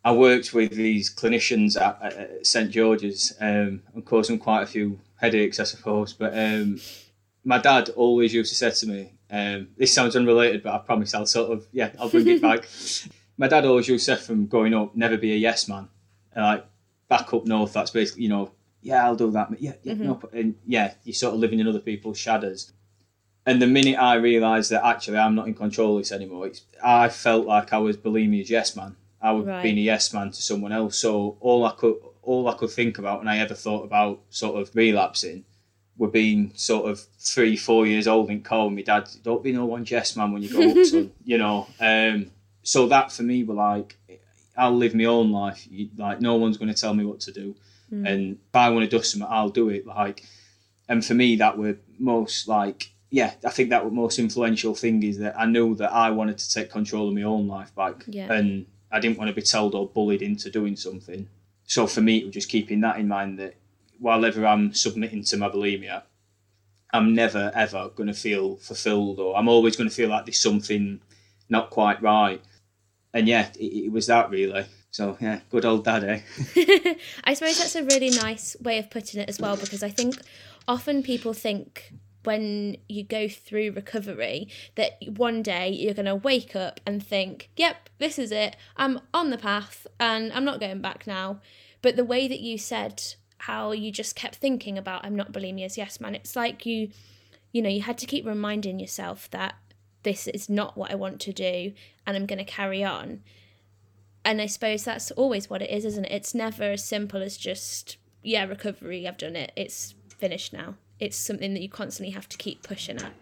I worked with these clinicians at St George's and caused them quite a few headaches, I suppose. But my dad always used to say to me, this sounds unrelated, but I promise I'll bring it back. My dad always used to say from growing up, never be a yes man. And like back up north, that's basically, you know, yeah, I'll do that. Yeah, no, and yeah, you're sort of living in other people's shadows. And the minute I realised that actually I'm not in control of this anymore, I felt like I was bulimia's yes man. I would have been a yes man to someone else. So all I could think about, and I ever thought about sort of relapsing, were being sort of 3-4 years old and calling me dad, don't be no one's yes man when you go up, son, you know. So that for me were like, I'll live my own life. Like, no one's going to tell me what to do. And if I want to do something, I'll do it. Like, and for me, that were most like, yeah, I think that was most influential thing, is that I knew that I wanted to take control of my own life back. Yeah. And I didn't want to be told or bullied into doing something. So for me, it was just keeping that in mind, that while ever I'm submitting to my bulimia, I'm never, ever going to feel fulfilled, or I'm always going to feel like there's something not quite right. And yeah, it was that really. So yeah, good old dad, eh? I suppose that's a really nice way of putting it as well, because I think often people think, when you go through recovery, that one day you're going to wake up and think, yep, this is it, I'm on the path and I'm not going back now. But the way that you said how you just kept thinking about, I'm not bulimia's yes man, it's like you know, you had to keep reminding yourself that this is not what I want to do and I'm going to carry on. And I suppose that's always what it is, isn't it? It's never as simple as just, yeah, recovery, I've done it, it's finished now. It's something that you constantly have to keep pushing at.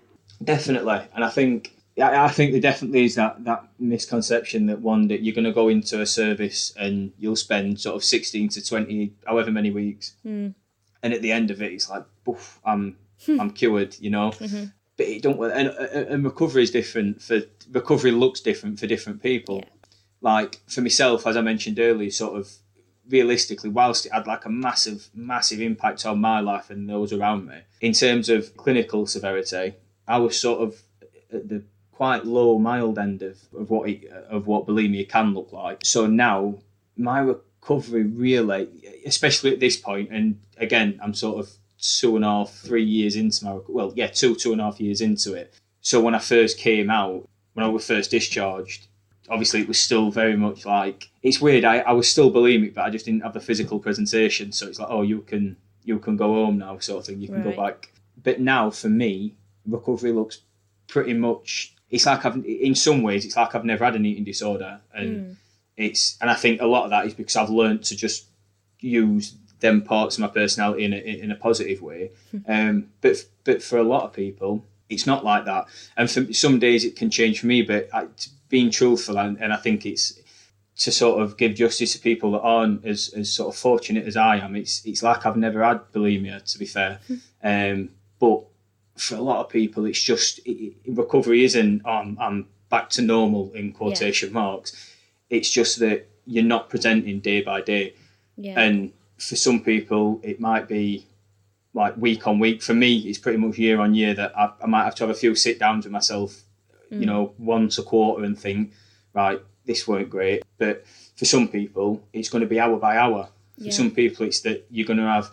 Definitely. And I think there definitely is that misconception that one that you're going to go into a service and you'll spend sort of 16 to 20, however many weeks. And at the end of it, it's like, boof, I'm cured, you know. But it don't work. And recovery is different. Recovery looks different for different people. Yeah. Like for myself, as I mentioned earlier, sort of, realistically, whilst it had like a massive impact on my life and those around me, in terms of clinical severity, I was sort of at the quite low, mild end of what bulimia can look like. So now my recovery really, especially at this point, and again, I'm sort of 2.5-3 years into my, 2.5 years into it. So when I first came out, when I was first discharged, obviously it was still very much like, it's weird, I was still bulimic, but I just didn't have the physical presentation. So it's like, oh, you can go home now, sort of thing, you can go back. But now for me, recovery looks pretty much, it's like in some ways, it's like I've never had an eating disorder. And I think a lot of that is because I've learned to just use them parts of my personality in a positive way. But for a lot of people, it's not like that. And for some days it can change for me, but being truthful, and I think it's to sort of give justice to people that aren't as sort of fortunate as I am, it's like I've never had bulimia, to be fair. But for a lot of people, it's just recovery isn't, I'm back to normal in quotation marks. It's just that you're not presenting day by day. Yeah. And for some people, it might be like week on week. For me, it's pretty much year on year that I might have to have a few sit downs with myself, you know, once a quarter and think, right, this weren't great. But for some people, it's going to be hour by hour. For some people, it's that you're going to have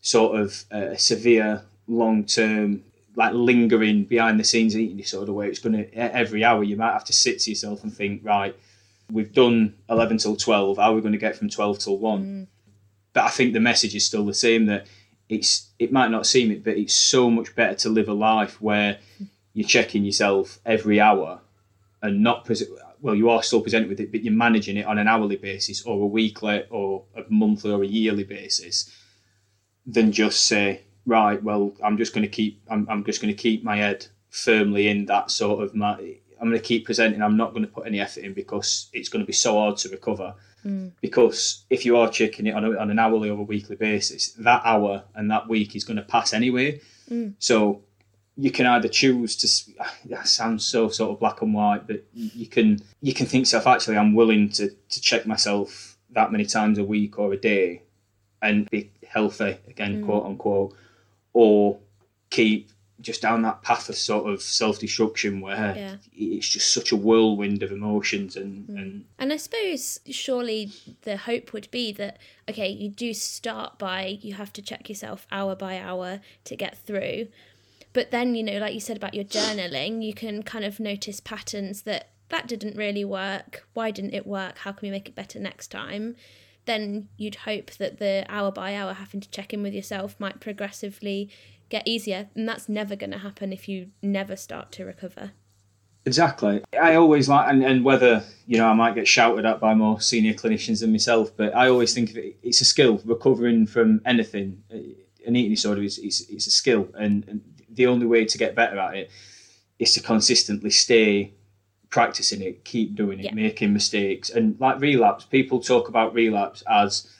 sort of a severe long-term, like lingering behind the scenes eating disorder where it's going to, every hour, you might have to sit to yourself and think, right, we've done 11 till 12, how are we going to get from 12 till 1? But I think the message is still the same, that it might not seem it, but it's so much better to live a life where you're checking yourself every hour and not, well, you are still presented with it, but you're managing it on an hourly basis or a weekly or a monthly or a yearly basis, than just say, right, well, I'm just going to keep my head firmly in that sort of, I'm going to keep presenting. I'm not going to put any effort in because it's going to be so hard to recover. Because if you are checking it on an hourly or a weekly basis, that hour and that week is going to pass anyway. So you can either choose to, that sounds so sort of black and white, but you can think to yourself, actually, I'm willing to check myself that many times a week or a day and be healthy again, quote unquote, or keep just down that path of sort of self-destruction where it's just such a whirlwind of emotions and I suppose surely the hope would be that, okay, you do start by, you have to check yourself hour by hour to get through, but then, you know, like you said about your journaling, you can kind of notice patterns that didn't really work. Why didn't it work? How can we make it better next time? Then you'd hope that the hour by hour having to check in with yourself might progressively get easier, and that's never going to happen if you never start to recover. Exactly. I always like, and whether, you know, I might get shouted at by more senior clinicians than myself, but I always think of it's a skill. Recovering from anything, an eating disorder, it's a skill, and the only way to get better at it is to consistently stay practicing it, keep doing it, making mistakes. And like relapse, people talk about relapse as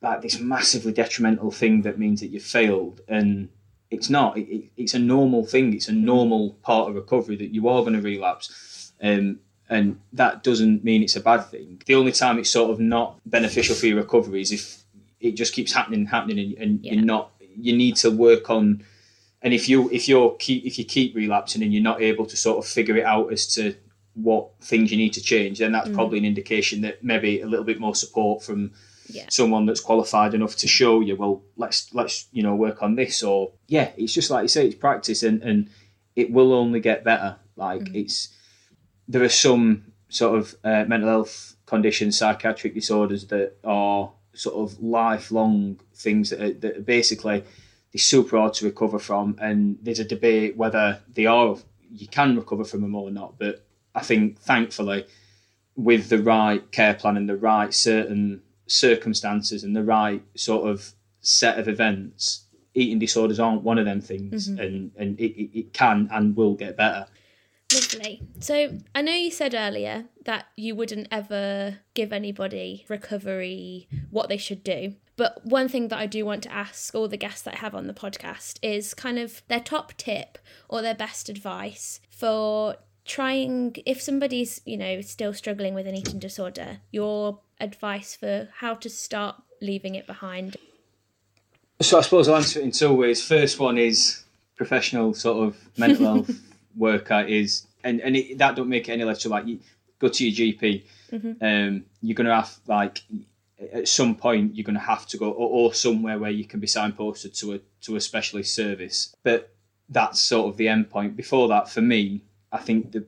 like this massively detrimental thing that means that you've failed, and it's not. It's a normal thing. It's a normal part of recovery that you are going to relapse. And that doesn't mean it's a bad thing. The only time it's sort of not beneficial for your recovery is if it just keeps happening and you're not, you need to work on, and if you keep relapsing and you're not able to sort of figure it out as to what things you need to change, then that's probably an indication that maybe a little bit more support from someone that's qualified enough to show you, well, let's you know, work on this, or it's just like you say, it's practice, and it will only get better. Like there are some sort of mental health conditions, psychiatric disorders that are sort of lifelong things that are basically, they're super hard to recover from, and there's a debate whether you can recover from them or not. But I think thankfully with the right care plan and the right certain circumstances and the right sort of set of events, eating disorders aren't one of them things, and it can and will get better. Lovely. So I know you said earlier that you wouldn't ever give anybody recovery what they should do, but one thing that I do want to ask all the guests that I have on the podcast is kind of their top tip or their best advice for trying, if somebody's, you know, still struggling with an eating disorder, your advice for how to start leaving it behind. So I suppose I'll answer it in two ways. First one is professional sort of mental health worker is, and it, that don't make it any less so, like, you go to your GP. You're going to have, like, at some point you're going to have to go or somewhere where you can be signposted to a specialist service. But that's sort of the end point. Before that, for me, I think the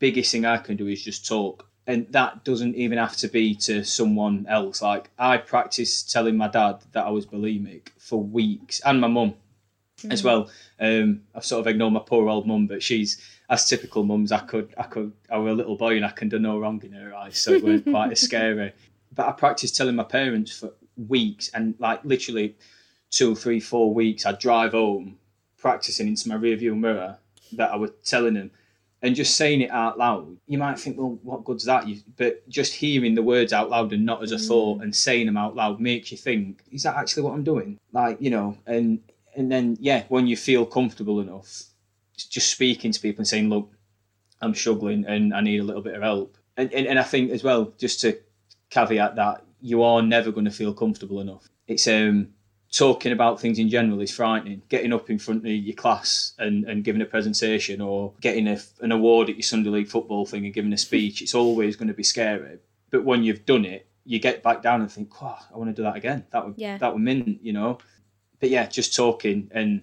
biggest thing I can do is just talk. And that doesn't even have to be to someone else. Like, I practiced telling my dad that I was bulimic for weeks, and my mum as well. I've sort of ignored my poor old mum, but she's, as typical mums, I was a little boy and I can do no wrong in her eyes, so it weren't quite as scary. But I practiced telling my parents for weeks, and like literally 2, 3, 4 weeks, I'd drive home practicing into my rearview mirror that I was telling them. And just saying it out loud, you might think, well, what good's that? But just hearing the words out loud and not as a thought and saying them out loud makes you think, is that actually what I'm doing? Like, you know, and then, when you feel comfortable enough, just speaking to people and saying, look, I'm struggling and I need a little bit of help. And I think as well, just to caveat that, you are never going to feel comfortable enough. It's talking about things in general is frightening. Getting up in front of your class and giving a presentation, or getting an award at your Sunday League football thing and giving a speech, it's always going to be scary. But when you've done it, you get back down and think, wow, I want to do that again. That would mint, you know. But yeah, just talking, and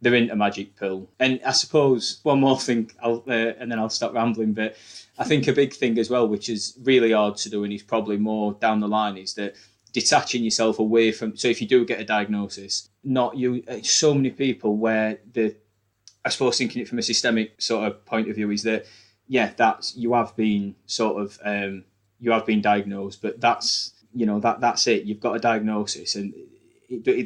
there isn't a magic pill. And I suppose one more thing, and then I'll stop rambling, but I think a big thing as well, which is really hard to do and is probably more down the line, is that detaching yourself away from, so if you do get a diagnosis, not you, so many people where I suppose thinking it from a systemic sort of point of view is that, yeah, that's, you have been sort of, you have been diagnosed, but that's, you know, that's it. You've got a diagnosis, and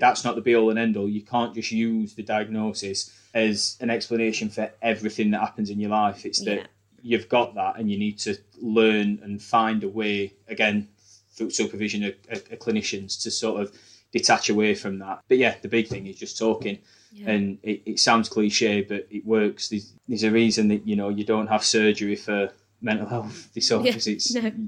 that's not the be all and end all. You can't just use the diagnosis as an explanation for everything that happens in your life. It's that you've got that, and you need to learn and find a way, again, through supervision of clinicians, to sort of detach away from that. But yeah, the big thing is just talking. Yeah. And it sounds cliche, but it works. There's a reason that, you know, you don't have surgery for mental health disorders.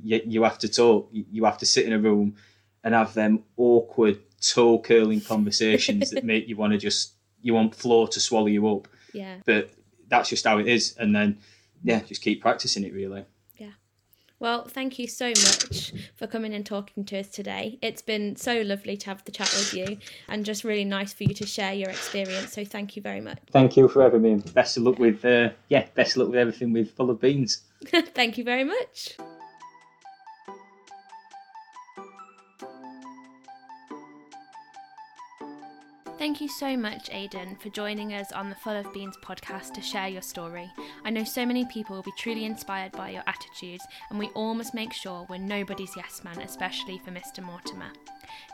You have to talk. You have to sit in a room and have them awkward, toe-curling conversations that make you want to just, you want floor to swallow you up. Yeah. But that's just how it is. And then, yeah, just keep practicing it, really. Well, thank you so much for coming and talking to us today. It's been so lovely to have the chat with you, and just really nice for you to share your experience. So thank you very much. Thank you for having me. Best of luck with everything with Full of Beans. Thank you very much. Thank you so much, Aidan, for joining us on the Full of Beans podcast to share your story. I know so many people will be truly inspired by your attitudes, and we all must make sure we're nobody's yes man, especially for Mr. Mortimer.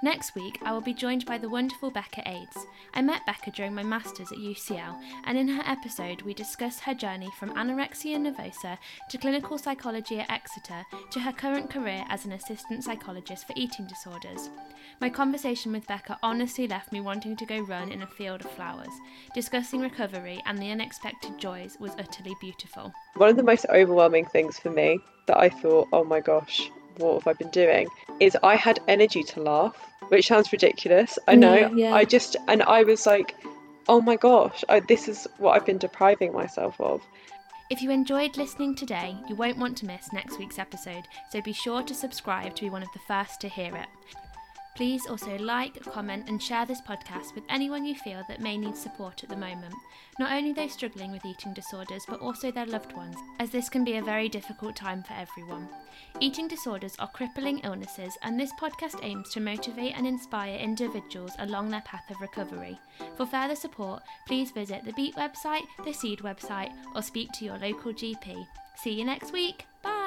Next week, I will be joined by the wonderful Becca Aides. I met Becca during my Masters at UCL, and in her episode, we discuss her journey from anorexia nervosa to clinical psychology at Exeter to her current career as an assistant psychologist for eating disorders. My conversation with Becca honestly left me wanting to go run in a field of flowers. Discussing recovery and the unexpected joys was utterly beautiful. One of the most overwhelming things for me that I thought, oh my gosh, what have I been doing, is I had energy to laugh, which sounds ridiculous, I know. Yeah. I was like, oh my gosh, this is what I've been depriving myself of. If you enjoyed listening today, you won't want to miss next week's episode, so be sure to subscribe to be one of the first to hear it. Please also like, comment and share this podcast with anyone you feel that may need support at the moment. Not only those struggling with eating disorders, but also their loved ones, as this can be a very difficult time for everyone. Eating disorders are crippling illnesses, and this podcast aims to motivate and inspire individuals along their path of recovery. For further support, please visit the BEAT website, the SEED website, or speak to your local GP. See you next week. Bye!